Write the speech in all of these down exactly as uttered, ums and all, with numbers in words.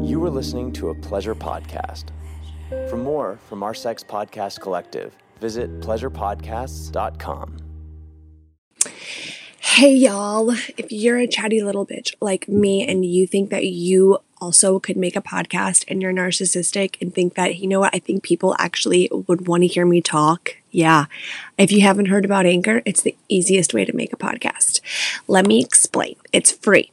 You are listening to a Pleasure Podcast. For more from our Sex Podcast Collective, visit pleasure podcasts dot com. Hey y'all, if you're a chatty little bitch like me and you think that you also could make a podcast and you're narcissistic and think that, you know what, I think people actually would want to hear me talk. Yeah. If you haven't heard about Anchor, it's the easiest way to make a podcast. Let me explain. It's free.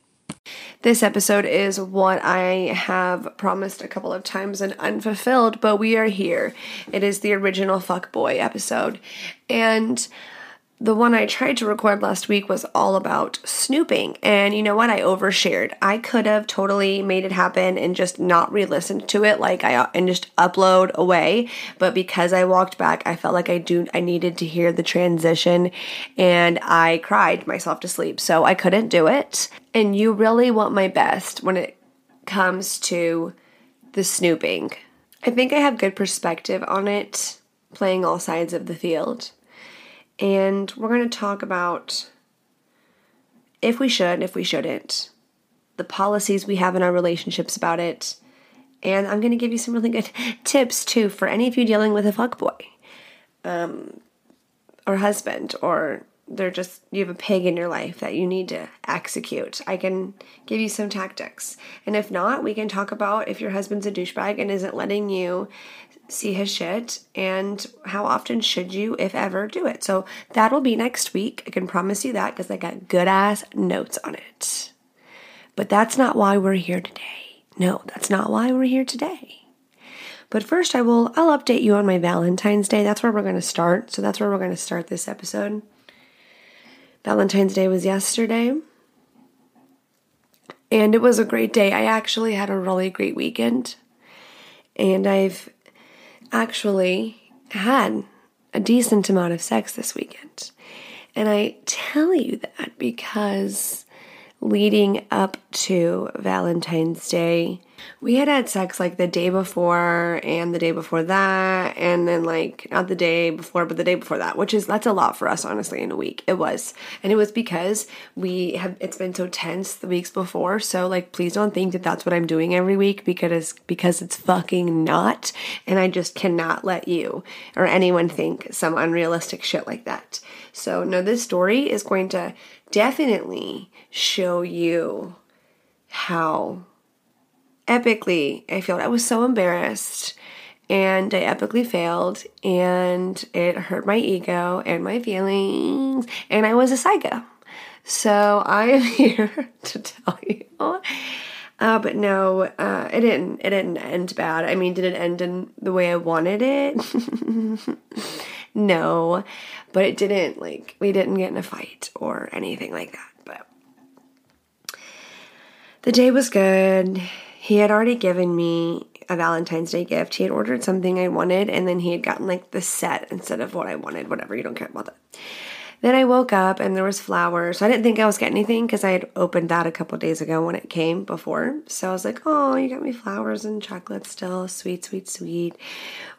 This episode is what I have promised a couple of times and unfulfilled, but we are here. It is the original fuckboy episode. And the one I tried to record last week was all about snooping. And you know what? I overshared. I could have totally made it happen and just not re-listened to it, like I and just upload away. But because I walked back, I felt like I do I needed to hear the transition, and I cried myself to sleep. So I couldn't do it. And you really want my best when it comes to the snooping. I think I have good perspective on it, playing all sides of the field. And we're going to talk about if we should, if we shouldn't, the policies we have in our relationships about it. And I'm going to give you some really good tips, too, for any of you dealing with a fuckboy um, or husband, or they're just, you have a pig in your life that you need to execute. I can give you some tactics. And if not, we can talk about if your husband's a douchebag and isn't letting you see his shit, and how often should you, if ever, do it. So that'll be next week. I can promise you that because I got good ass notes on it. But that's not why we're here today. No, that's not why we're here today. But first I will, I'll update you on my Valentine's Day. That's where we're going to start. So that's where we're going to start this episode. Valentine's Day was yesterday. And it was a great day. I actually had a really great weekend. And I've actually had a decent amount of sex this weekend. And I tell you that because leading up to Valentine's Day, we had had sex like the day before and the day before that, and then like not the day before, but the day before that, which is, that's a lot for us, honestly, in a week. It was. And it was because we have, it's been so tense the weeks before. So like, please don't think that that's what I'm doing every week, because, because it's fucking not. And I just cannot let you or anyone think some unrealistic shit like that. So no, this story is going to definitely show you how epically I failed. I was so embarrassed, and I epically failed, and it hurt my ego and my feelings, and I was a psycho. So I am here to tell you. Uh, but no, uh, it didn't, it didn't end bad. I mean, did it end in the way I wanted it? No, but it didn't, like, we didn't get in a fight or anything like that. But the day was good. He had already given me a Valentine's Day gift. He had ordered something I wanted, and then he had gotten like the set instead of what I wanted. Whatever, you don't care about that. Then I woke up and there was flowers. So I didn't think I was getting anything because I had opened that a couple days ago when it came before. So I was like, oh, you got me flowers and chocolate still. Sweet, sweet, sweet.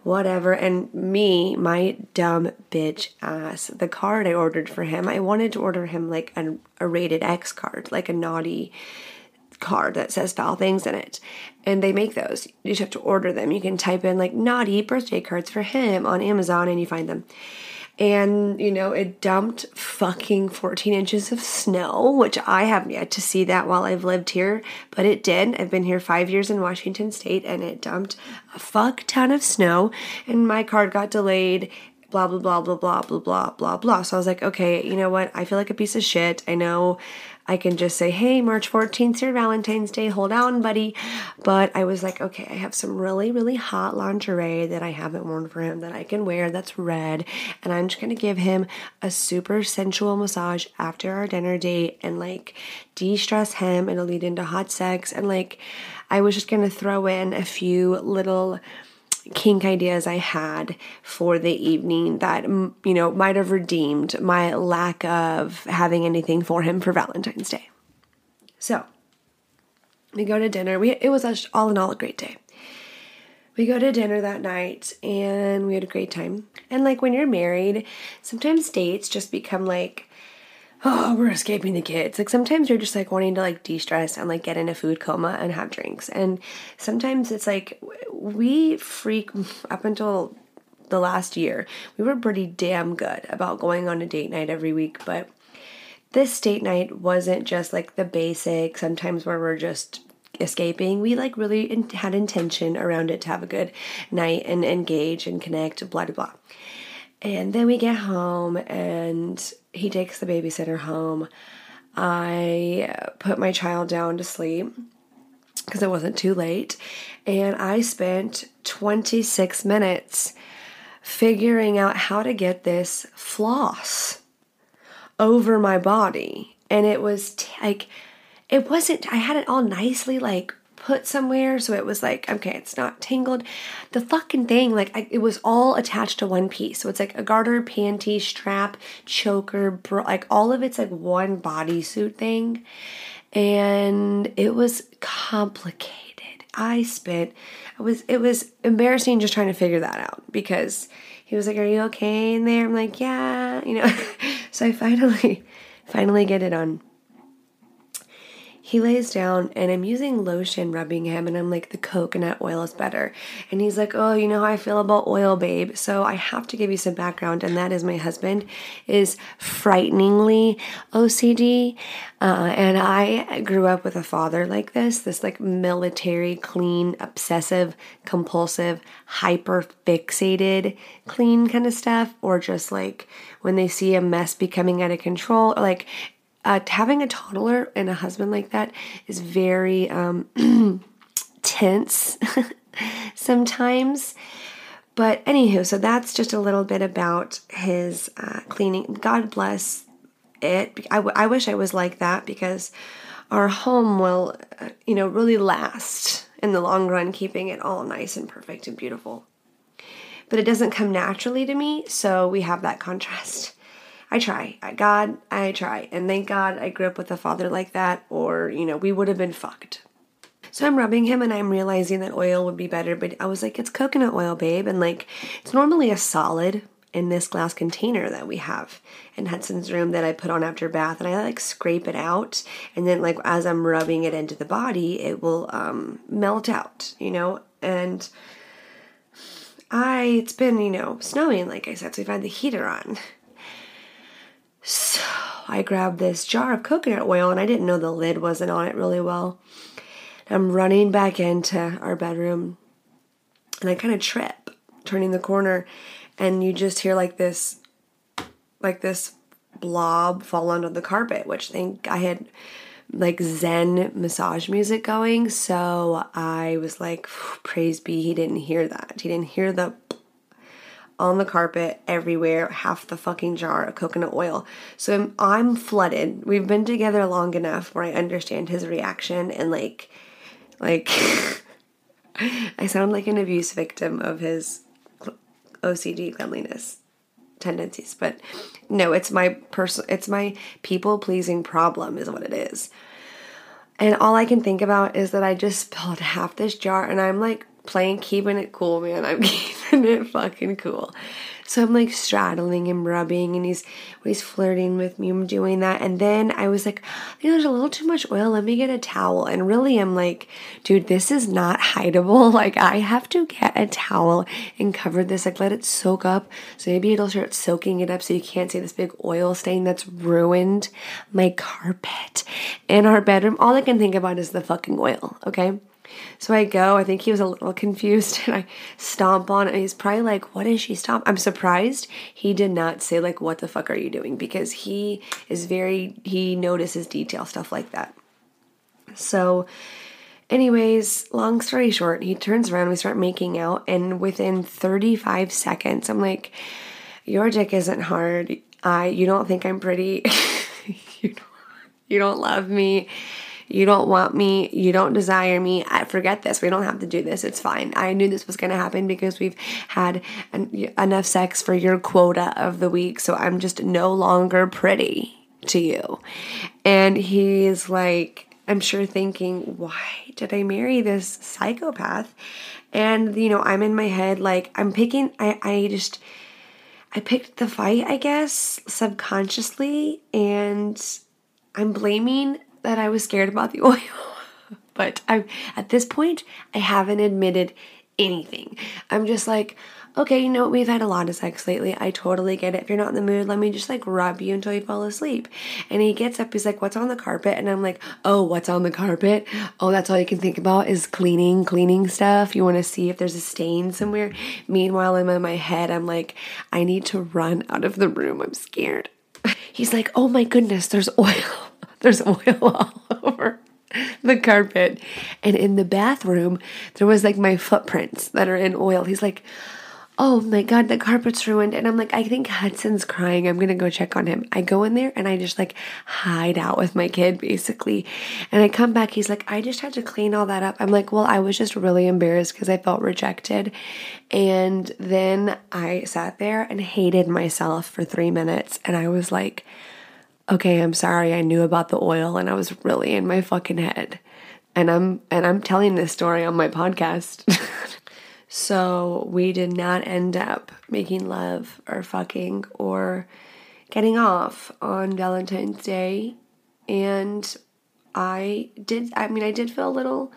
Whatever. And me, my dumb bitch ass, the card I ordered for him, I wanted to order him like a, a rated X card, like a naughty card that says foul things in it, and they make those. You just have to order them. You can type in like naughty birthday cards for him on Amazon and you find them. And you know, it dumped fucking fourteen inches of snow, which I haven't yet to see that while I've lived here, but it did. I've been here five years in Washington state, and it dumped a fuck ton of snow, and my card got delayed, blah blah blah blah blah blah blah blah blah. So I was like, okay, you know what, I feel like a piece of shit. I know I can just say, hey, March fourteenth is your Valentine's Day. Hold on, buddy. But I was like, okay, I have some really, really hot lingerie that I haven't worn for him that I can wear that's red. And I'm just going to give him a super sensual massage after our dinner date and, like, de-stress him. It'll lead into hot sex. And, like, I was just going to throw in a few little kink ideas I had for the evening that, you know, might have redeemed my lack of having anything for him for Valentine's Day. So we go to dinner. We it was all in all a great day. We go to dinner that night and we had a great time. And like when you're married, sometimes dates just become like, oh, we're escaping the kids. Like sometimes you're just like wanting to like de-stress and like get in a food coma and have drinks. And sometimes it's like we freak up until the last year. We were pretty damn good about going on a date night every week, but this date night wasn't just like the basic sometimes where we're just escaping. We like really in- had intention around it to have a good night and engage and connect, blah, blah, blah. And then we get home and he takes the babysitter home. I put my child down to sleep because it wasn't too late. And I spent twenty-six minutes figuring out how to get this floss over my body. And it was t- like, it wasn't, I had it all nicely like put somewhere. So it was like, okay, it's not tangled. The fucking thing, like I, it was all attached to one piece. So it's like a garter, panty, strap, choker, bra, like all of it's like one bodysuit thing. And it was complicated. I spent, I was, it was embarrassing just trying to figure that out because he was like, are you okay in there? I'm like, yeah, you know, so I finally, finally get it on. He lays down and I'm using lotion rubbing him and I'm like, the coconut oil is better. And he's like, oh, you know how I feel about oil, babe. So I have to give you some background, and that is my husband is frighteningly O C D. Uh, and I grew up with a father like this, this like military, clean, obsessive, compulsive, hyper fixated, clean kind of stuff. Or just like when they see a mess becoming out of control, or like Uh, having a toddler and a husband like that is very um, tense sometimes. But anywho, so that's just a little bit about his uh, cleaning. God bless it. I, w- I wish I was like that because our home will, uh, you know, really last in the long run, keeping it all nice and perfect and beautiful. But it doesn't come naturally to me, so we have that contrast. I try. God, I try. And thank God I grew up with a father like that, or, you know, we would have been fucked. So I'm rubbing him and I'm realizing that oil would be better, but I was like, it's coconut oil, babe. And like, it's normally a solid in this glass container that we have in Hudson's room that I put on after bath, and I like scrape it out. And then like, as I'm rubbing it into the body, it will um, melt out, you know, and I, it's been, you know, snowing, like I said, so we've had the heater on. So I grabbed this jar of coconut oil and I didn't know the lid wasn't on it really well. I'm running back into our bedroom and I kind of trip turning the corner, and you just hear like this, like this blob fall onto the carpet, which think I had like Zen massage music going. So I was like, praise be, he didn't hear that. He didn't hear the on the carpet, everywhere, half the fucking jar of coconut oil. So I'm, I'm flooded. We've been together long enough where I understand his reaction, and like, like, I sound like an abuse victim of his O C D cleanliness tendencies, but no, it's my person, it's my people pleasing problem is what it is. And all I can think about is that I just spilled half this jar, and I'm like, playing, keeping it cool, man. I'm keeping it fucking cool. So I'm like straddling him, rubbing, and he's he's flirting with me. I'm doing that. And then I was like, you know, there's a little too much oil. Let me get a towel. And really, I'm like, dude, this is not hideable. Like, I have to get a towel and cover this. Like, let it soak up. So maybe it'll start soaking it up so you can't see this big oil stain that's ruined my carpet in our bedroom. All I can think about is the fucking oil, okay? So I go, I think he was a little confused, and I stomp on it, and he's probably like, what is she stomp? I'm surprised he did not say like, what the fuck are you doing? Because he is very, he notices detail, stuff like that. So anyways, long story short, he turns around, we start making out, and within thirty-five seconds, I'm like, your dick isn't hard. I, you don't think I'm pretty. you, don't, you don't love me. You don't want me. You don't desire me. I, forget this. We don't have to do this. It's fine. I knew this was going to happen because we've had en- enough sex for your quota of the week. So I'm just no longer pretty to you. And he's like, I'm sure thinking, why did I marry this psychopath? And, you know, I'm in my head, like, I'm picking, I, I just, I picked the fight, I guess, subconsciously, and I'm blaming that I was scared about the oil. But I'm, at this point, I haven't admitted anything. I'm just like, okay, you know, we've had a lot of sex lately. I totally get it. If you're not in the mood, let me just like rub you until you fall asleep. And he gets up. He's like, what's on the carpet? And I'm like, oh, what's on the carpet? Oh, that's all you can think about is cleaning, cleaning stuff. You want to see if there's a stain somewhere. Meanwhile, I'm in my head. I'm like, I need to run out of the room. I'm scared. He's like, oh my goodness, there's oil. There's oil all over the carpet. And in the bathroom, there was like my footprints that are in oil. He's like, oh my God, the carpet's ruined. And I'm like, I think Hudson's crying. I'm going to go check on him. I go in there and I just like hide out with my kid basically. And I come back. He's like, I just had to clean all that up. I'm like, well, I was just really embarrassed because I felt rejected. And then I sat there and hated myself for three minutes. And I was like, okay, I'm sorry. I knew about the oil and I was really in my fucking head. And I'm, and I'm telling this story on my podcast. So we did not end up making love or fucking or getting off on Valentine's Day. And I did, I mean, I did feel a little,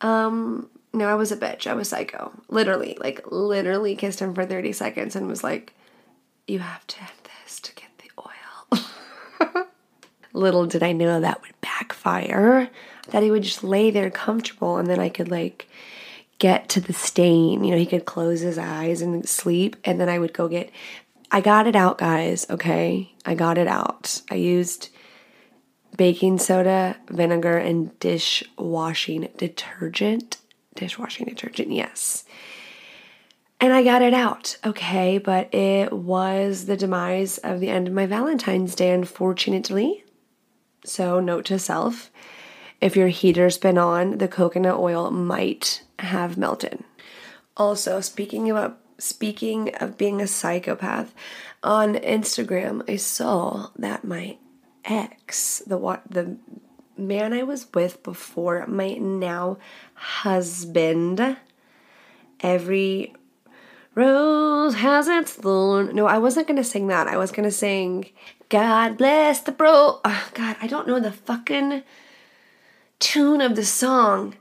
um, no, I was a bitch. I was psycho. Literally, like literally kissed him for thirty seconds and was like, you have to have this to get the oil. Little did I know that would backfire, that he would just lay there comfortable and then I could like get to the stain. You know, he could close his eyes and sleep, and then I would go get, I got it out, guys, okay? I got it out. I used baking soda, vinegar, and dishwashing detergent. Dishwashing detergent, yes. And I got it out, okay? But it was the demise of the end of my Valentine's Day, unfortunately. So note to self, if your heater's been on, the coconut oil might have melted. Also, speaking about speaking of being a psychopath, on Instagram I saw that my ex, the the man I was with before, my now husband, every rose has its thorn. No, I wasn't gonna sing that. I was gonna sing God bless the bro. Oh, God, I don't know the fucking tune of the song.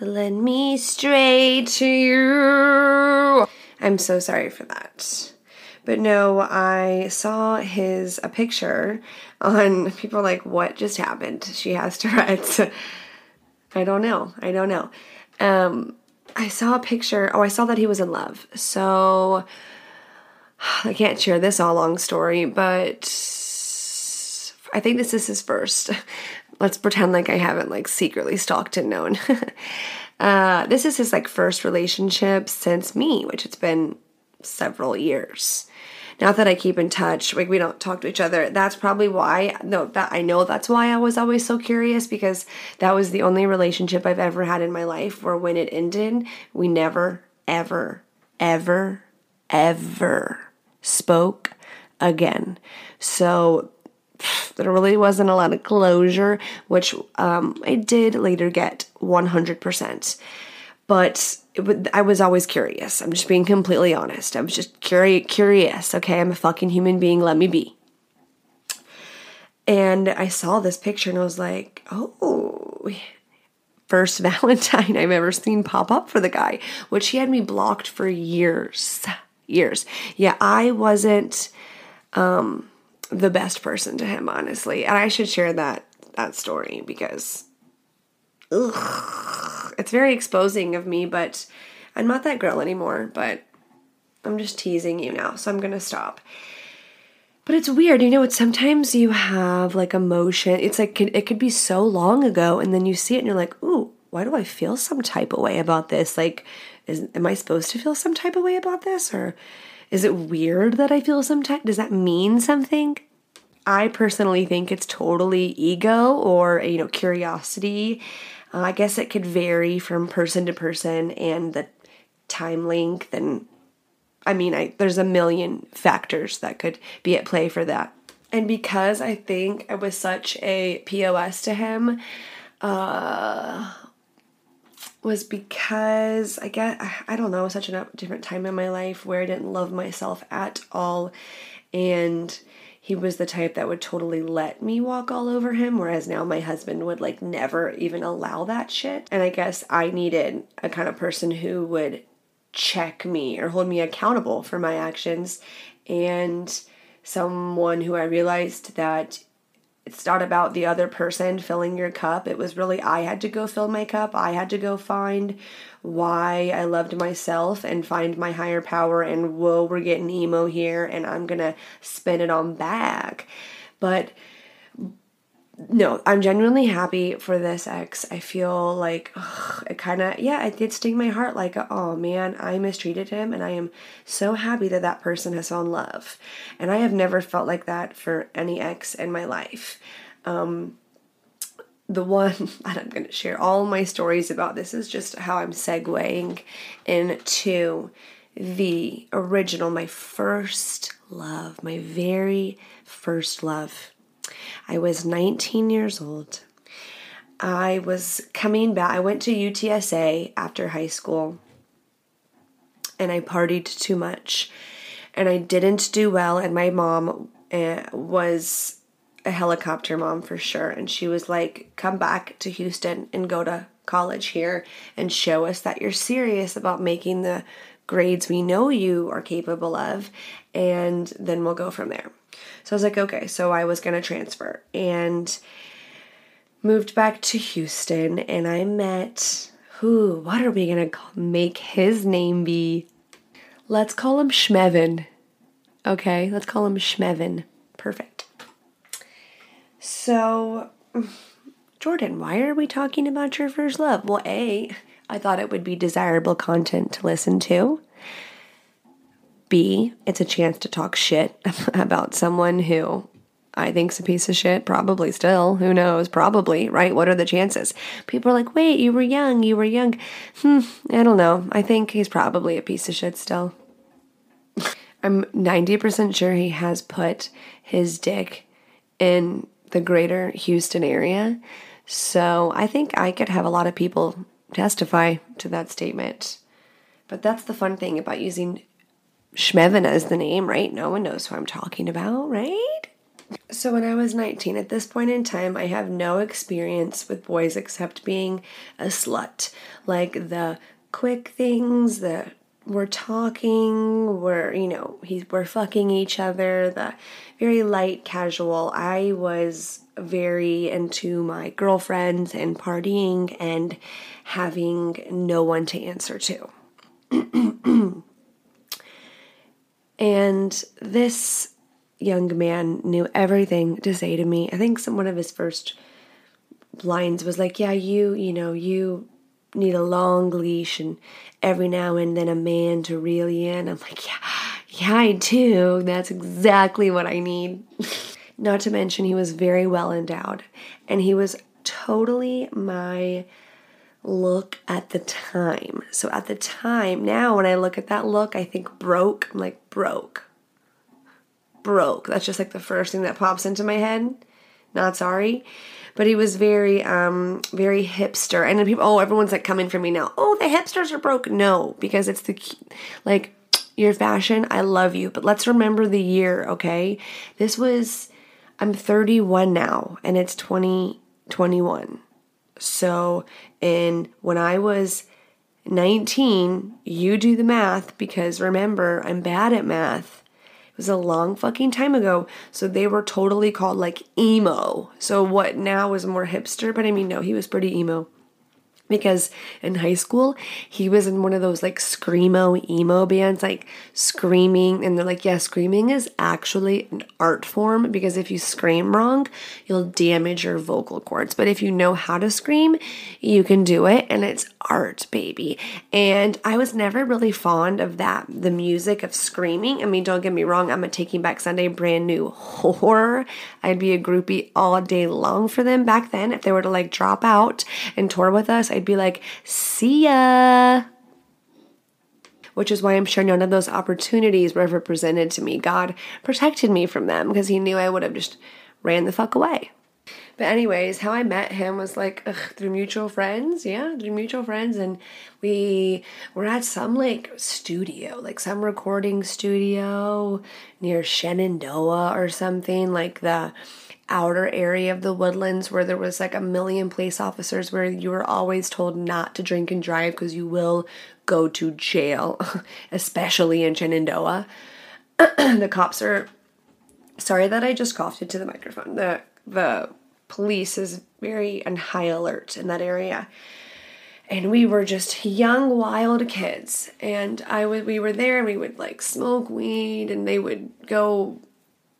Let me stray to you. I'm so sorry for that. But no, I saw his a picture on people like, what just happened? She has Tourette's. I don't know. I don't know. Um, I saw a picture. Oh, I saw that he was in love. So I can't share this all long story, but I think this is his first. Let's pretend like I haven't like secretly stalked and known. uh, this is his like first relationship since me, which it's been several years. Not that I keep in touch, like we don't talk to each other. That's probably why, no, that I know that's why I was always so curious, because that was the only relationship I've ever had in my life where when it ended, we never, ever, ever, ever spoke again. So there really wasn't a lot of closure, which um, I did later get one hundred percent. But it, I was always curious. I'm just being completely honest. I was just curi- curious. Okay, I'm a fucking human being. Let me be. And I saw this picture and I was like, oh, first Valentine I've ever seen pop up for the guy, which he had me blocked for years. Years. Yeah, I wasn't Um, the best person to him, honestly. And I should share that, that story because ugh, it's very exposing of me, but I'm not that girl anymore, but I'm just teasing you now. So I'm going to stop. But it's weird. You know, it's sometimes you have like emotion. It's like, it could be so long ago and then you see it and you're like, ooh, why do I feel some type of way about this? Like, is, am I supposed to feel some type of way about this? Or is it weird that I feel sometimes? Does that mean something? I personally think it's totally ego or, you know, curiosity. Uh, I guess it could vary from person to person and the time length. And I mean, I, there's a million factors that could be at play for that. And because I think I was such a P O S to him, uh, was because I guess, I don't know, such a different time in my life where I didn't love myself at all. And he was the type that would totally let me walk all over him, whereas now my husband would like never even allow that shit. And I guess I needed a kind of person who would check me or hold me accountable for my actions, and someone who I realized that it's not about the other person filling your cup. It was really, I had to go fill my cup. I had to go find why I loved myself and find my higher power, and whoa, we're getting emo here and I'm going to spin it on back. But no, I'm genuinely happy for this ex. I feel like ugh, it kind of, yeah, it did sting my heart. Like, oh man, I mistreated him, and I am so happy that that person has found love. And I have never felt like that for any ex in my life. Um, the one that I'm going to share all my stories about, this is just how I'm segueing into the original, my first love, my very first love. I was nineteen years old. I was coming back. I went to U T S A after high school, and I partied too much, and I didn't do well. And my mom uh, was a helicopter mom for sure. And she was like, come back to Houston and go to college here and show us that you're serious about making the grades we know you are capable of, and then we'll go from there. So I was like, okay, so I was going to transfer and moved back to Houston, and I met, who, what are we going to make his name be? Let's call him Shmevin. Okay, let's call him Shmevin. Perfect. So, Jordan, why are we talking about your first love? Well, A, I thought it would be desirable content to listen to. B, it's a chance to talk shit about someone who I think's a piece of shit, probably still, who knows, probably, right? What are the chances? People are like, wait, you were young, you were young. Hmm, I don't know. I think he's probably a piece of shit still. I'm ninety percent sure he has put his dick in the greater Houston area, so I think I could have a lot of people testify to that statement. But that's the fun thing about using Shmevin is the name, right? No one knows who I'm talking about, right? So when I was nineteen, at this point in time, I have no experience with boys except being a slut. Like the quick things, the we're talking, we're, you know, he's, we're fucking each other, the very light casual. I was very into my girlfriends and partying and having no one to answer to. And this young man knew everything to say to me. I think some, one of his first lines was like, yeah, you, you know, you need a long leash and every now and then a man to reel you in. I'm like, yeah, yeah, I do. That's exactly what I need. Not to mention he was very well endowed, and he was totally my look at the time. So at the time, now when I look at that look, I think broke. I'm like, broke. Broke. That's just like the first thing that pops into my head. Not sorry. But he was very, um, very hipster. And then people, oh, everyone's like coming for me now. Oh, the hipsters are broke. No, because it's the, like, your fashion, I love you. But let's remember the year, okay? This was, I'm thirty-one now, and it's twenty twenty-one. So in when I was nineteen, you do the math, because remember, I'm bad at math. It was a long fucking time ago. So they were totally called like emo. So what now is more hipster, but I mean, no, he was pretty emo. because in high school, he was in one of those like screamo emo bands, like screaming. And they're like, yeah, screaming is actually an art form because if you scream wrong, you'll damage your vocal cords. But if you know how to scream, you can do it. And it's art, baby. And I was never really fond of that, the music of screaming. I mean, don't get me wrong. I'm a Taking Back Sunday brand new whore. I'd be a groupie all day long for them back then. If they were to like drop out and tour with us, I'd be like, see ya. Which is why I'm sure none of those opportunities were ever presented to me. God protected me from them because he knew I would have just ran the fuck away. But anyways, how I met him was like ugh, through mutual friends. Yeah, through mutual friends. And we were at some like studio, like some recording studio near Shenandoah or something, like the outer area of the Woodlands where there was like a million police officers where you were always told not to drink and drive because you will go to jail, especially in Shenandoah. The cops are... Sorry that I just coughed into the microphone. The the... police is very on high alert in that area. And we were just young, wild kids. And I would, we were there and we would like smoke weed and they would go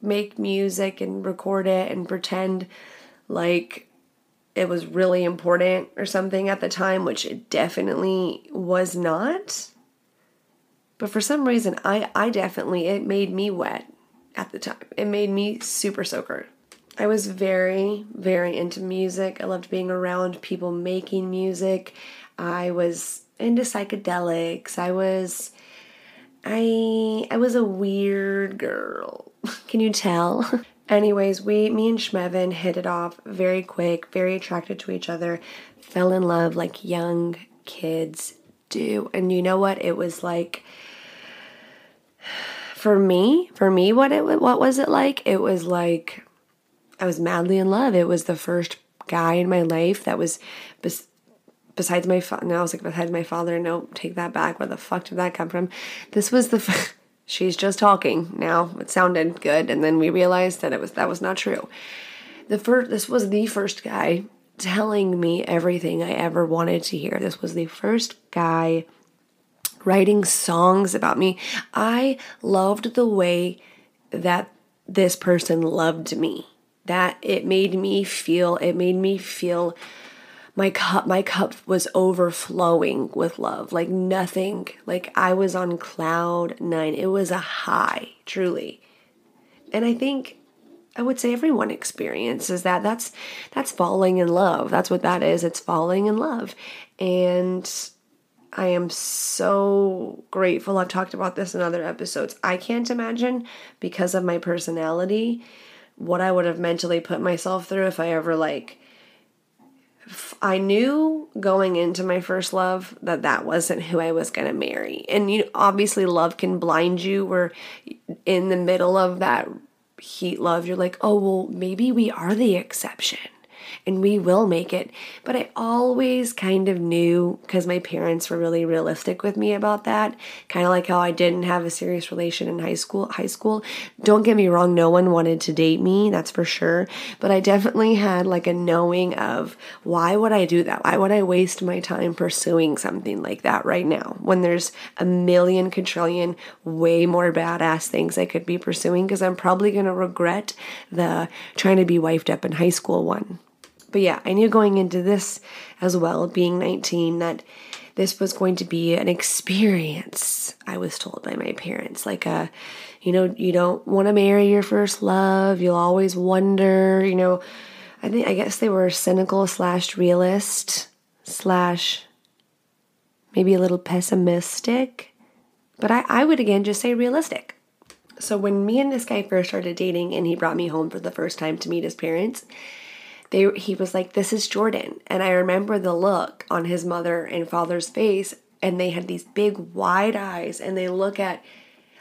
make music and record it and pretend like it was really important or something at the time, which it definitely was not. But for some reason, I, I definitely, it made me wet at the time. It made me super soaker. I was very, very into music. I loved being around people making music. I was into psychedelics. I was, I, I was a weird girl. Can you tell? Anyways, we, me and Shmevin hit it off very quick, very attracted to each other, fell in love like young kids do. And you know what? It was like, for me, for me, what it, what was it like? It was like, I was madly in love. It was the first guy in my life that was bes- besides my father. No, I was like, besides my father. No, take that back. Where the fuck did that come from? This was the, f- she's just talking now. It sounded good. And then we realized that it was, that was not true. The first, this was the first guy telling me everything I ever wanted to hear. This was the first guy writing songs about me. I loved the way that this person loved me. That it made me feel, it made me feel my cup, my cup was overflowing with love, like nothing, like I was on cloud nine. It was a high, truly. And I think I would say everyone experiences that. That's, that's falling in love. That's what that is. It's falling in love. And I am so grateful. I've talked about this in other episodes. I can't imagine because of my personality what I would have mentally put myself through if I ever like, f- I knew going into my first love that that wasn't who I was going to marry. And you obviously love can blind you. We're in the middle of that heat love. You're like, oh, well, maybe we are the exception and we will make it. But I always kind of knew because my parents were really realistic with me about that. Kind of like how I didn't have a serious relation in high school. High school, don't get me wrong, no one wanted to date me, that's for sure. But I definitely had like a knowing of why would I do that? Why would I waste my time pursuing something like that right now when there's a million quadrillion way more badass things I could be pursuing because I'm probably going to regret the trying to be wifed up in high school one. But yeah, I knew going into this as well, being nineteen, that this was going to be an experience, I was told by my parents. Like, a, you know, you don't want to marry your first love. You'll always wonder, you know, I think, I guess they were cynical slash realist slash maybe a little pessimistic. But I, I would, again, just say realistic. So when me and this guy first started dating and he brought me home for the first time to meet his parents, They, he was like, this is Jordan. And I remember the look on his mother and father's face. And they had these big wide eyes. And they look at,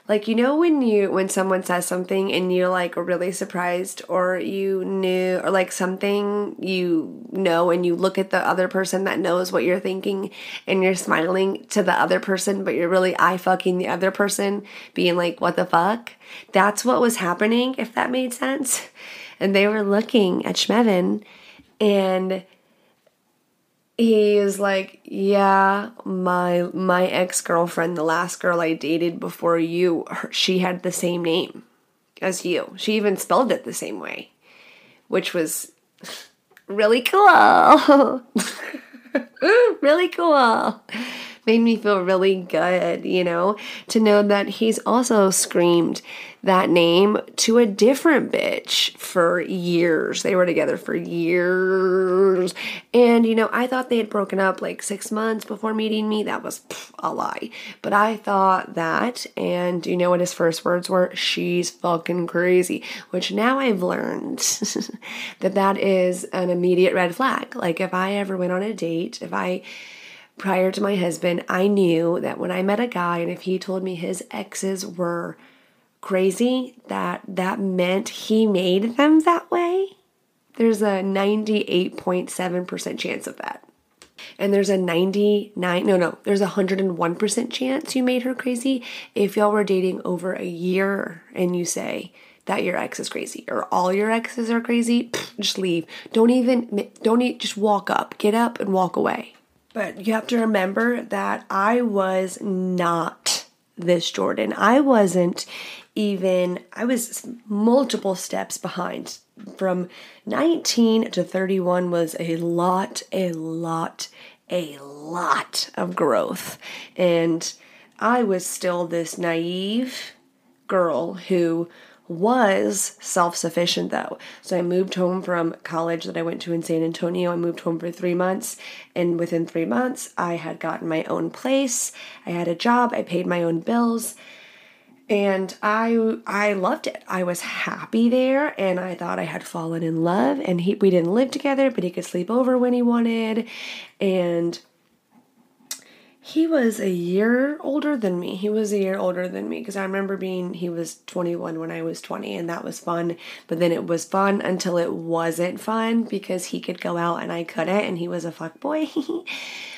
like, you know, when you, when someone says something and you're like really surprised or you knew, or like something, you know, and you look at the other person that knows what you're thinking and you're smiling to the other person, but you're really eye fucking the other person being like, what the fuck? That's what was happening, if that made sense. And they were looking at Shmevin, and he is like, yeah, my my ex-girlfriend, the last girl I dated before you, her, she had the same name as you. She even spelled it the same way, which was really cool. Really cool. Made me feel really good, you know, to know that he's also screamed that name to a different bitch for years. They were together for years. And, you know, I thought they had broken up like six months before meeting me. That was pff, a lie. But I thought that, and you know what his first words were? She's fucking crazy, which now I've learned that that is an immediate red flag. Like if I ever went on a date, if I... prior to my husband, I knew that when I met a guy and if he told me his exes were crazy, that that meant he made them that way. There's a ninety-eight point seven percent chance of that. And there's a ninety-nine, no, no, there's a one hundred one percent chance you made her crazy if y'all were dating over a year and you say that your ex is crazy or all your exes are crazy, pff, just leave. Don't even, don't even, just walk up, get up and walk away. But you have to remember that I was not this Jordan. I wasn't even, I was multiple steps behind. From nineteen to thirty-one was a lot, a lot, a lot of growth. And I was still this naive girl who was self-sufficient though. So I moved home from college that I went to in San Antonio. I moved home for three months. And within three months, I had gotten my own place. I had a job. I paid my own bills. And I I loved it. I was happy there. And I thought I had fallen in love. And he, we didn't live together, but he could sleep over when he wanted. And he was a year older than me. He was a year older than me because I remember being, he was twenty-one when I was twenty, and that was fun. But then it was fun until it wasn't fun because he could go out and I couldn't, and he was a fuckboy.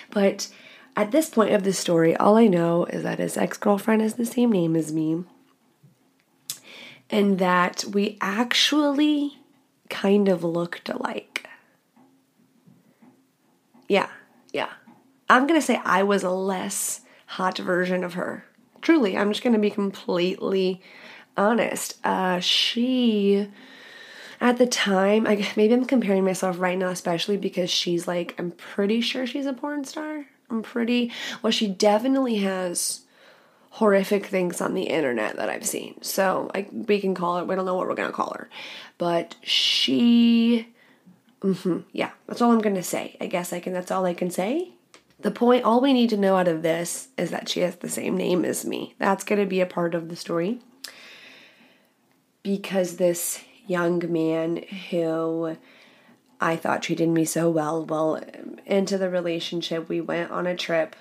But at this point of the story, all I know is that his ex-girlfriend has the same name as me and that we actually kind of looked alike. Yeah, yeah. I'm going to say I was a less hot version of her. Truly, I'm just going to be completely honest. Uh, she, at the time, I, maybe I'm comparing myself right now, especially because she's like, I'm pretty sure she's a porn star. I'm pretty, well, she definitely has horrific things on the internet that I've seen. So I, we can call it, we don't know what we're going to call her. But she, mm-hmm, yeah, that's all I'm going to say. I guess I can, that's all I can say. The point, all we need to know out of this is that she has the same name as me. That's going to be a part of the story. Because this young man who I thought treated me so well, well, into the relationship, we went on a trip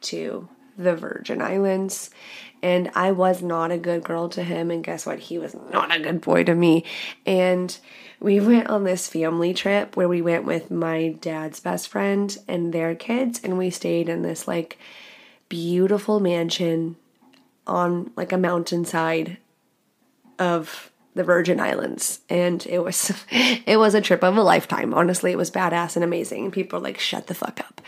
to the Virgin Islands. And I was not a good girl to him. And guess what? He was not a good boy to me. And we went on this family trip where we went with my dad's best friend and their kids, and we stayed in this like beautiful mansion on like a mountainside of the Virgin Islands. And it was, it was a trip of a lifetime. Honestly, it was badass and amazing. And people were like, shut the fuck up.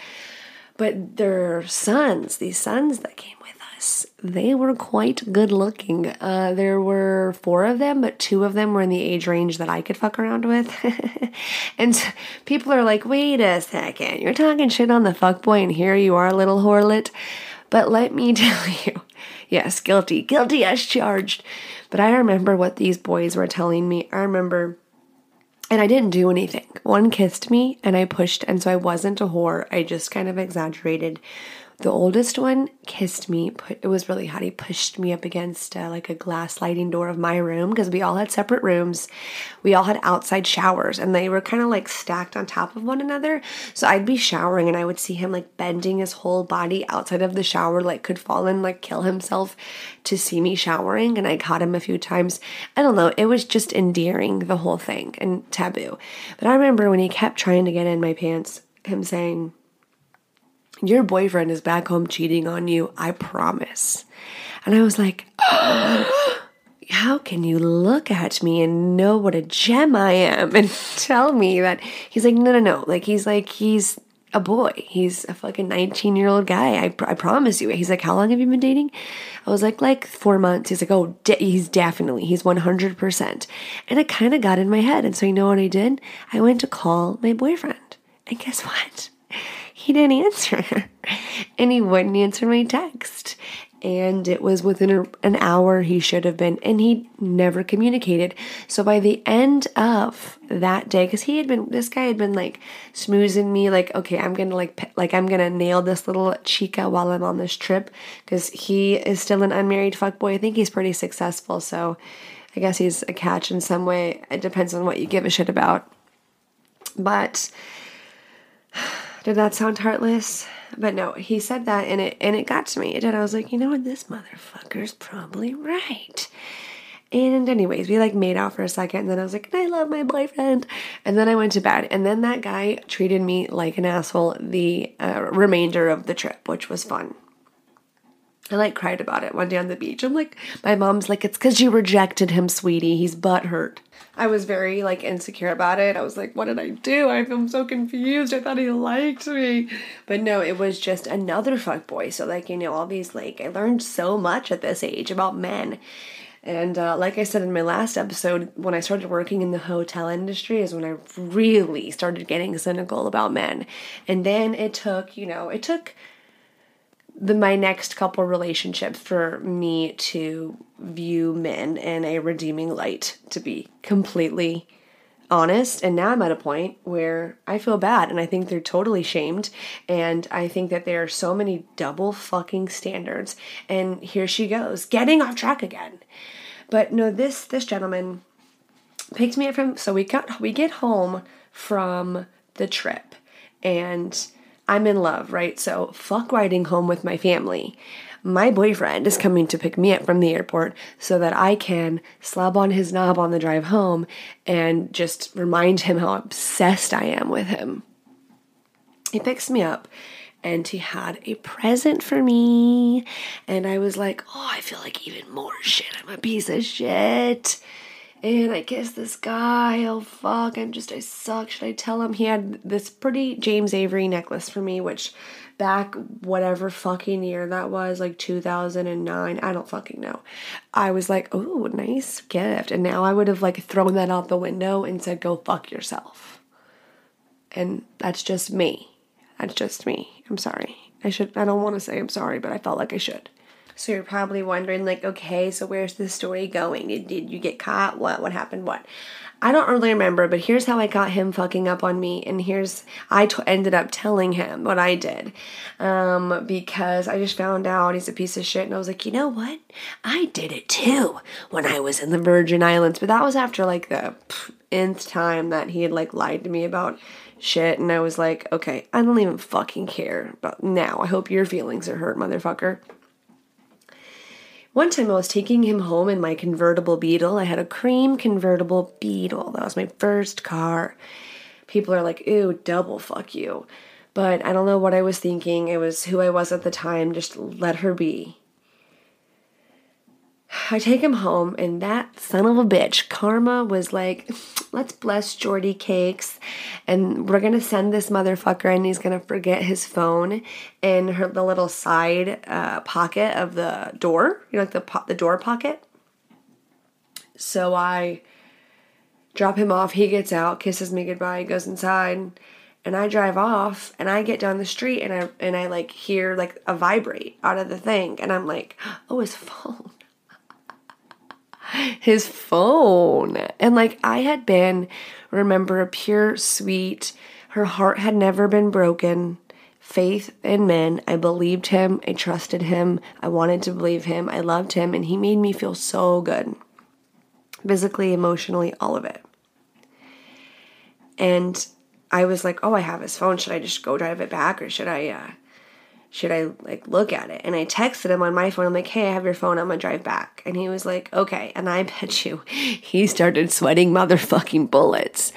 But their sons, these sons that came with us, they were quite good looking. Uh, there were four of them, but two of them were in the age range that I could fuck around with. And people are like, wait a second, you're talking shit on the fuckboy and here you are, little harlot. But let me tell you, yes, guilty, guilty as charged. But I remember what these boys were telling me. I remember, and I didn't do anything. One kissed me and I pushed, and so I wasn't a whore. I just kind of exaggerated. The oldest one kissed me. Put, it was really hot. He pushed me up against uh, like a glass sliding door of my room because we all had separate rooms. We all had outside showers and they were kind of like stacked on top of one another. So I'd be showering and I would see him like bending his whole body outside of the shower, like could fall and like kill himself to see me showering. And I caught him a few times. I don't know. It was just endearing, the whole thing, and taboo. But I remember when he kept trying to get in my pants, him saying, your boyfriend is back home cheating on you, I promise. And I was like, oh, how can you look at me and know what a gem I am and tell me that? He's like, no, no, no. Like, he's like, he's a boy. He's a fucking nineteen-year-old guy. I, pr- I promise you. He's like, how long have you been dating? I was like, like four months. He's like, oh, de- he's definitely, he's one hundred percent. And it kind of got in my head. And so you know what I did? I went to call my boyfriend. And guess what? He didn't answer. And he wouldn't answer my text. And it was within a, an hour he should have been, and he never communicated. So by the end of that day, because he had been, this guy had been like smoozing me, like, okay, I'm gonna like, like I'm gonna nail this little chica while I'm on this trip, because he is still an unmarried fuckboy. I think he's pretty successful, so I guess he's a catch in some way. It depends on what you give a shit about. But did that sound heartless? But no, he said that, and it and it got to me. It did. I was like, you know what? This motherfucker's probably right. And anyways, we like made out for a second, and then I was like, I love my boyfriend. And then I went to bed, and then that guy treated me like an asshole the uh, remainder of the trip, which was fun. I like cried about it one day on the beach. I'm like, my mom's like, it's because you rejected him, sweetie. He's butthurt. I was very like insecure about it. I was like, what did I do? I feel so confused. I thought he liked me. But no, it was just another fuckboy. So like, you know, all these like, I learned so much at this age about men. And uh, like I said in my last episode, when I started working in the hotel industry is when I really started getting cynical about men. And then it took, you know, it took... The, my next couple relationships for me to view men in a redeeming light, to be completely honest. And now I'm at a point where I feel bad, and I think they're totally shamed, and I think that there are so many double fucking standards. And here she goes, getting off track again. But no, this this gentleman picked me up from, so we got we get home from the trip, and I'm in love, right? So fuck riding home with my family. My boyfriend is coming to pick me up from the airport so that I can slob on his knob on the drive home and just remind him how obsessed I am with him. He picks me up, and he had a present for me. And I was like, oh, I feel like even more shit. I'm a piece of shit. And I kiss this guy, oh fuck, I'm just, I suck, should I tell him? He had this pretty James Avery necklace for me, which back whatever fucking year that was, like two thousand nine, I don't fucking know. I was like, oh, nice gift. And now I would have like thrown that out the window and said, go fuck yourself. And that's just me. That's just me. I'm sorry. I should, I don't want to say I'm sorry, but I felt like I should. So you're probably wondering, like, okay, so where's this story going? Did, did you get caught? What? What happened? What? I don't really remember, but here's how I got him fucking up on me, and here's, I t- ended up telling him what I did, um, because I just found out he's a piece of shit, and I was like, you know what? I did it too when I was in the Virgin Islands, but that was after, like, the pff, nth time that he had, like, lied to me about shit, and I was like, okay, I don't even fucking care about now. I hope your feelings are hurt, motherfucker. One time I was taking him home in my convertible Beetle. I had a cream convertible Beetle. That was my first car. People are like, ew, double fuck you. But I don't know what I was thinking. It was who I was at the time. Just let her be. I take him home, and that son of a bitch, Karma, was like, let's bless Jordy cakes, and we're going to send this motherfucker, and he's going to forget his phone in her, the little side uh, pocket of the door, you know, like the, po- the door pocket. So I drop him off. He gets out, kisses me goodbye, goes inside, and I drive off, and I get down the street, and I, and I like hear like a vibrate out of the thing, and I'm like, oh, his phone. His phone. And like I had been, remember, a pure, sweet, her heart had never been broken, faith in men. I believed him. I trusted him. I wanted to believe him. I loved him. And he made me feel so good. Physically, emotionally, all of it. And I was like, oh, I have his phone. Should I just go drive it back, or should I, uh, should I, like, look at it? And I texted him on my phone. I'm like, hey, I have your phone. I'm going to drive back. And he was like, okay. And I bet you he started sweating motherfucking bullets.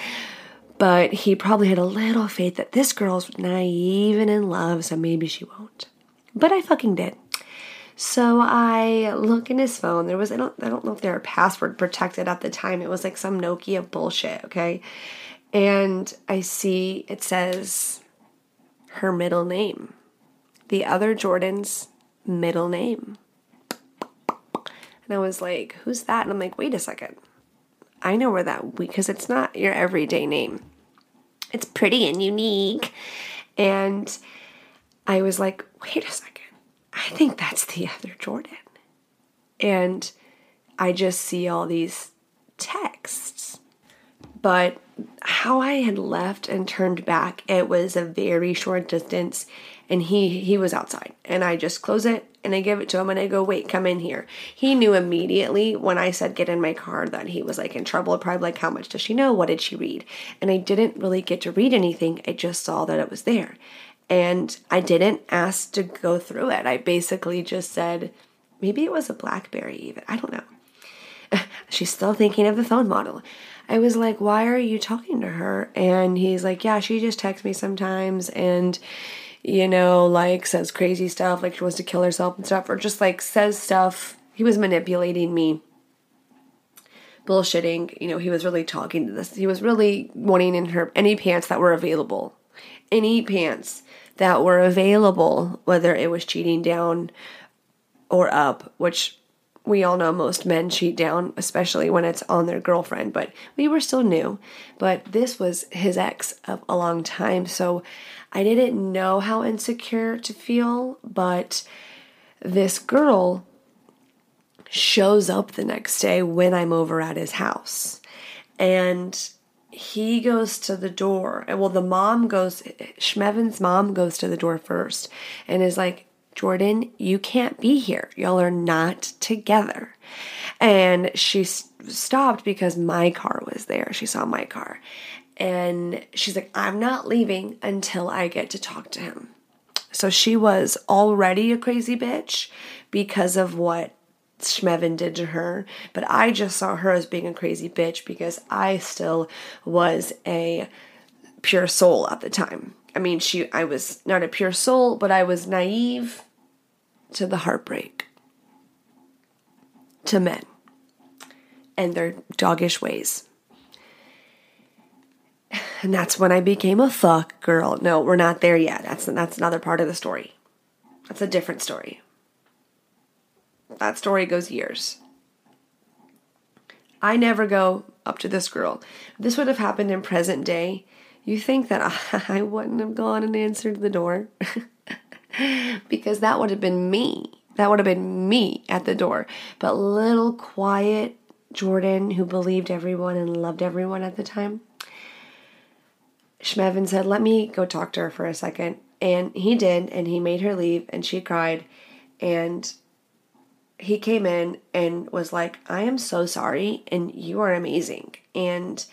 But he probably had a little faith that this girl's naive and in love, so maybe she won't. But I fucking did. So I look in his phone. There was, I don't, I don't know if they were password protected at the time. It was like some Nokia bullshit, okay? And I see it says... her middle name, the other Jordan's middle name. And I was like, who's that? And I'm like, wait a second. I know where that, because it's not your everyday name. It's pretty and unique. And I was like, wait a second. I think that's the other Jordan. And I just see all these texts. But how I had left and turned back, it was a very short distance, and he, he was outside. And I just close it, and I give it to him, and I go, wait, come in here. He knew immediately when I said, get in my car, that he was, like, in trouble. Probably, like, how much does she know? What did she read? And I didn't really get to read anything. I just saw that it was there. And I didn't ask to go through it. I basically just said, maybe it was a BlackBerry even. I don't know. She's still thinking of the phone model. I was like, why are you talking to her? And he's like, yeah, she just texts me sometimes and, you know, like says crazy stuff, like she wants to kill herself and stuff, or just like says stuff. He was manipulating me, bullshitting. You know, he was really talking to this. He was really wanting in her any pants that were available, any pants that were available, whether it was cheating down or up, which we all know most men cheat down, especially when it's on their girlfriend, but we were still new. But this was his ex of a long time, so I didn't know how insecure to feel, but this girl shows up the next day when I'm over at his house, and he goes to the door, and well, the mom goes, Shmevin's mom goes to the door first, and is like, Jordan, you can't be here. Y'all are not together. And she st- stopped because my car was there. She saw my car. And she's like, I'm not leaving until I get to talk to him. So she was already a crazy bitch because of what Shmevin did to her. But I just saw her as being a crazy bitch because I still was a pure soul at the time. I mean, she, I was not a pure soul, but I was naive to the heartbreak, to men and their doggish ways. And that's when I became a fuck girl. No, we're not there yet. That's, that's another part of the story. That's a different story. That story goes years. I never go up to this girl. This would have happened in present day. You think that I wouldn't have gone and answered the door because that would have been me. That would have been me at the door. But little quiet Jordan, who believed everyone and loved everyone at the time, Shmevin said, let me go talk to her for a second. And he did, and he made her leave, and she cried. And he came in and was like, I am so sorry, and you are amazing. And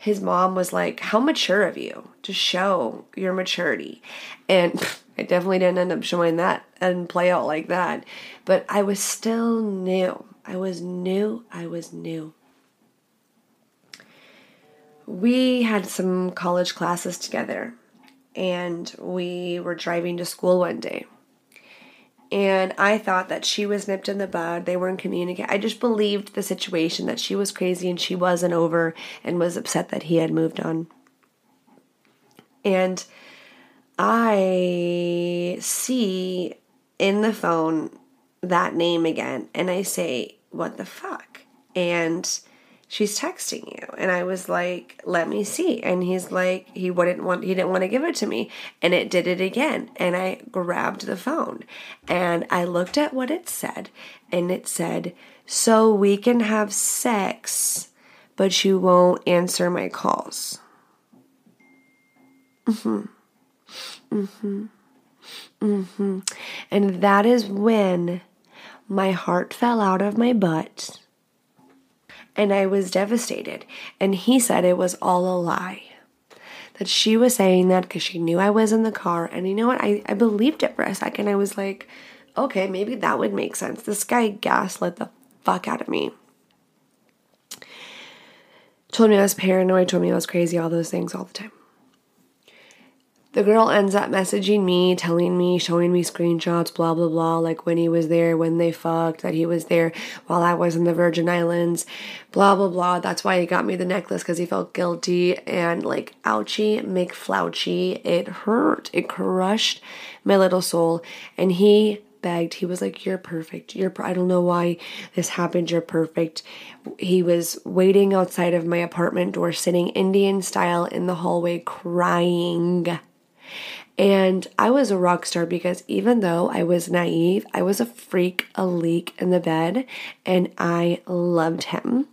his mom was like, how mature of you to show your maturity. And I definitely didn't end up showing that and play out like that. But I was still new. I was new. I was new. We had some college classes together. And we were driving to school one day. And I thought that she was nipped in the bud. They weren't communicating. I just believed the situation, that she was crazy and she wasn't over and was upset that he had moved on. And I see in the phone that name again. And I say, what the fuck? And she's texting you. And I was like, let me see. And he's like, he wouldn't want, he didn't want to give it to me. And it did it again. And I grabbed the phone and I looked at what it said. And it said, so we can have sex, but you won't answer my calls. Mm-hmm. Mm-hmm. Mm-hmm. And that is when my heart fell out of my butt. And I was devastated. And he said it was all a lie. That she was saying that because she knew I was in the car. And you know what? I, I believed it for a second. I was like, okay, maybe that would make sense. This guy gaslit the fuck out of me. Told me I was paranoid. Told me I was crazy. All those things all the time. The girl ends up messaging me, telling me, showing me screenshots, blah, blah, blah, like when he was there, when they fucked, that he was there while I was in the Virgin Islands, blah, blah, blah. That's why he got me the necklace, because he felt guilty and like, ouchie, McFlouchy. It hurt. It crushed my little soul. And he begged. He was like, you're perfect. You're, per- I don't know why this happened. You're perfect. He was waiting outside of my apartment door, sitting Indian style in the hallway, crying. And I was a rock star because even though I was naive, I was a freak, a leak in the bed, and I loved him.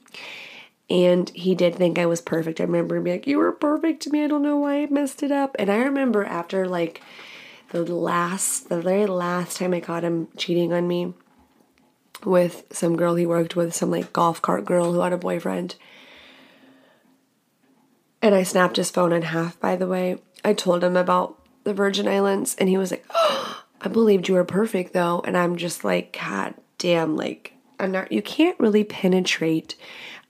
And he did think I was perfect. I remember him being like, you were perfect to me. I don't know why I messed it up. And I remember after like the last, the very last time I caught him cheating on me with some girl he worked with, some like golf cart girl who had a boyfriend. And I snapped his phone in half, by the way. I told him about the Virgin Islands, and he was like, oh, I believed you were perfect though. And I'm just like, God damn, like a nar- you can't really penetrate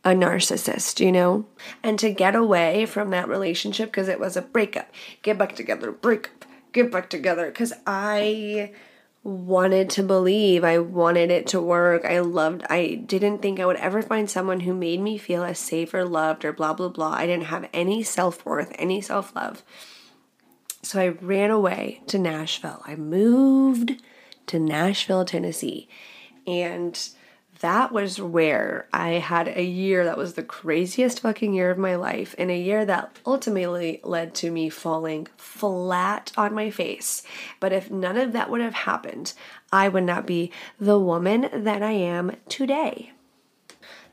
a narcissist, you know? And to get away from that relationship, because it was a breakup, get back together, breakup, get back together. Because I wanted to believe, I wanted it to work. I loved, I didn't think I would ever find someone who made me feel as safe or loved or blah, blah, blah. I didn't have any self-worth, any self-love. So I ran away to Nashville. I moved to Nashville, Tennessee. And that was where I had a year that was the craziest fucking year of my life, and a year that ultimately led to me falling flat on my face. But if none of that would have happened, I would not be the woman that I am today.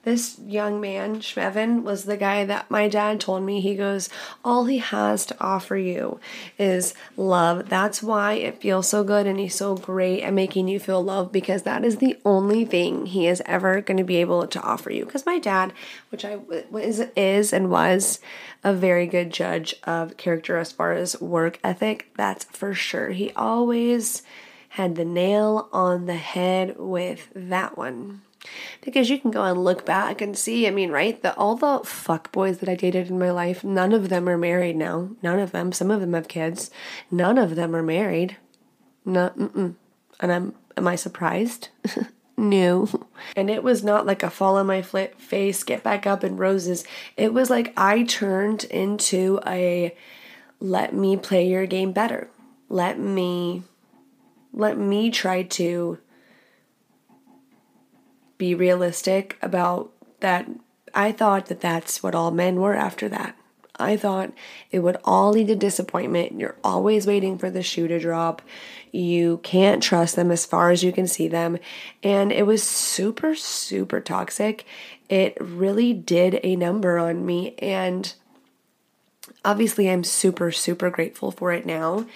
This young man, Shmevin, was the guy that my dad told me, he goes, all he has to offer you is love. That's why it feels so good and he's so great at making you feel loved, because that is the only thing he is ever going to be able to offer you. Because my dad, which I is, is and was a very good judge of character as far as work ethic, that's for sure. He always had the nail on the head with that one. Because you can go and look back and see, I mean, right, the, all the fuckboys that I dated in my life, none of them are married now. None of them. Some of them have kids. None of them are married. No, mm-mm. And I'm, am I surprised? No. And it was not like a fall on my fl- face, get back up and roses. It was like I turned into a, let me play your game better. Let me, let me try to be realistic about that. I thought that that's what all men were after that. I thought it would all lead to disappointment. You're always waiting for the shoe to drop. You can't trust them as far as you can see them. And it was super, super toxic. It really did a number on me. And obviously I'm super, super grateful for it now.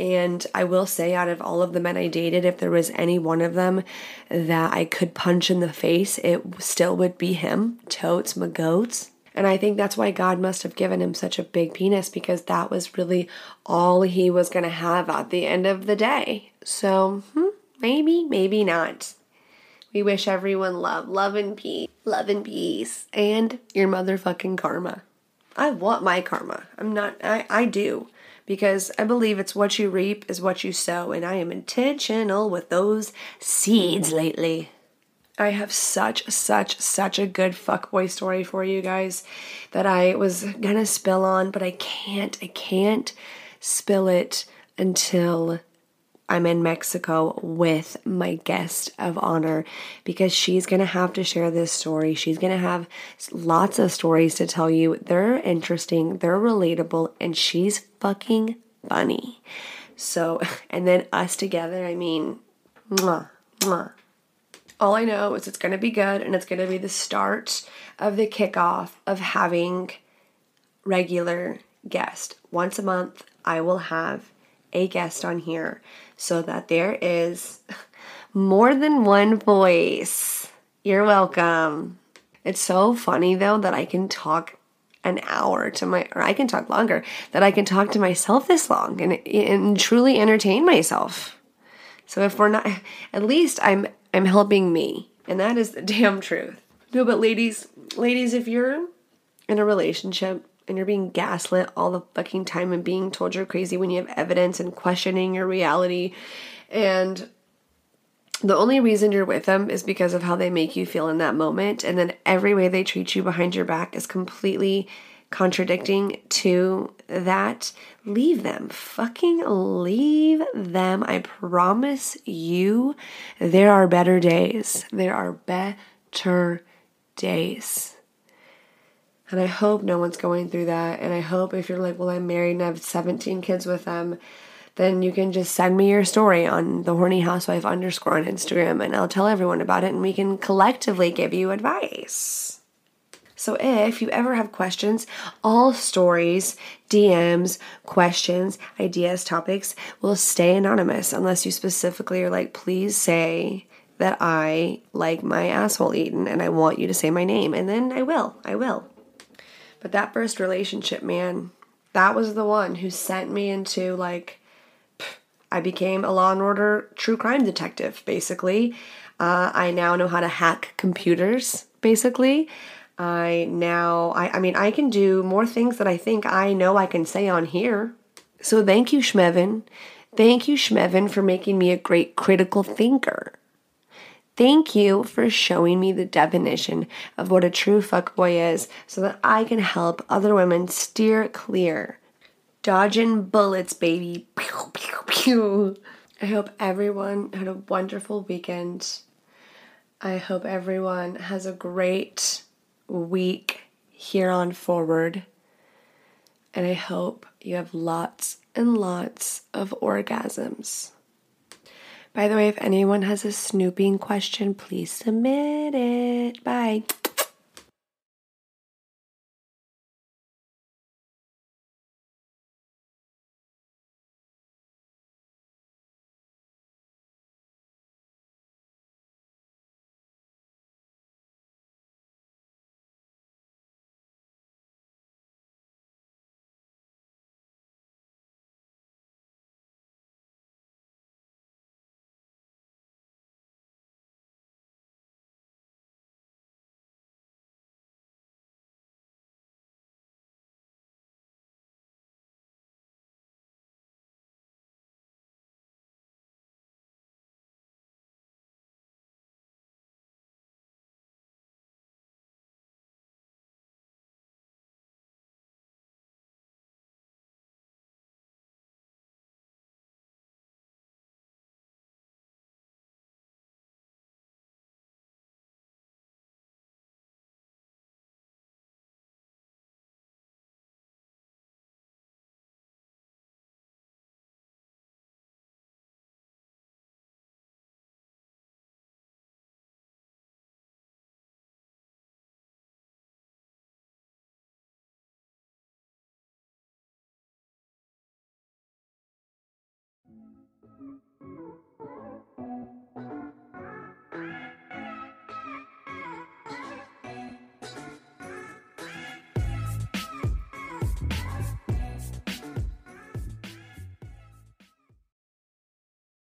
And I will say, out of all of the men I dated, if there was any one of them that I could punch in the face, it still would be him. Totes my goats. And I think that's why God must have given him such a big penis, because that was really all he was going to have at the end of the day. So hmm, maybe, maybe not. We wish everyone love, love and peace, love and peace, and your motherfucking karma. I want my karma. I'm not, I, I do. Because I believe it's what you reap is what you sow, and I am intentional with those seeds lately. I have such, such, such a good fuckboy story for you guys that I was gonna spill on, but I can't, I can't spill it until I'm in Mexico with my guest of honor, because she's going to have to share this story. She's going to have lots of stories to tell you. They're interesting, they're relatable, and she's fucking funny. So, and then us together, I mean, mwah, mwah. All I know is it's going to be good, and it's going to be the start of the kickoff of having regular guests. Once a month, I will have a guest on here so that there is more than one voice. You're welcome. It's so funny though that I can talk an hour to my, or I can talk longer, that I can talk to myself this long and, and truly entertain myself. So if we're not, at least I'm, I'm helping me, and that is the damn truth. No, but ladies, ladies, if you're in a relationship and you're being gaslit all the fucking time and being told you're crazy when you have evidence and questioning your reality. And the only reason you're with them is because of how they make you feel in that moment. And then every way they treat you behind your back is completely contradicting to that. Leave them. Fucking leave them. I promise you, there are better days. There are better days. And I hope no one's going through that. And I hope if you're like, well, I'm married and I have seventeen kids with them, then you can just send me your story on the horny housewife underscore on Instagram, and I'll tell everyone about it, and we can collectively give you advice. So if you ever have questions, all stories, D Ms, questions, ideas, topics will stay anonymous unless you specifically are like, please say that I like my asshole eaten and I want you to say my name. And then I will, I will. But that first relationship, man, that was the one who sent me into like, I became a Law and Order true crime detective, basically. Uh, I now know how to hack computers, basically. I now, I, I mean, I can do more things that I think I know I can say on here. So thank you, Shmevin. Thank you, Shmevin, for making me a great critical thinker. Thank you for showing me the definition of what a true fuckboy is so that I can help other women steer clear. Dodging bullets, baby. Pew, pew, pew. I hope everyone had a wonderful weekend. I hope everyone has a great week here on forward. And I hope you have lots and lots of orgasms. By the way, if anyone has a snooping question, please submit it. Bye.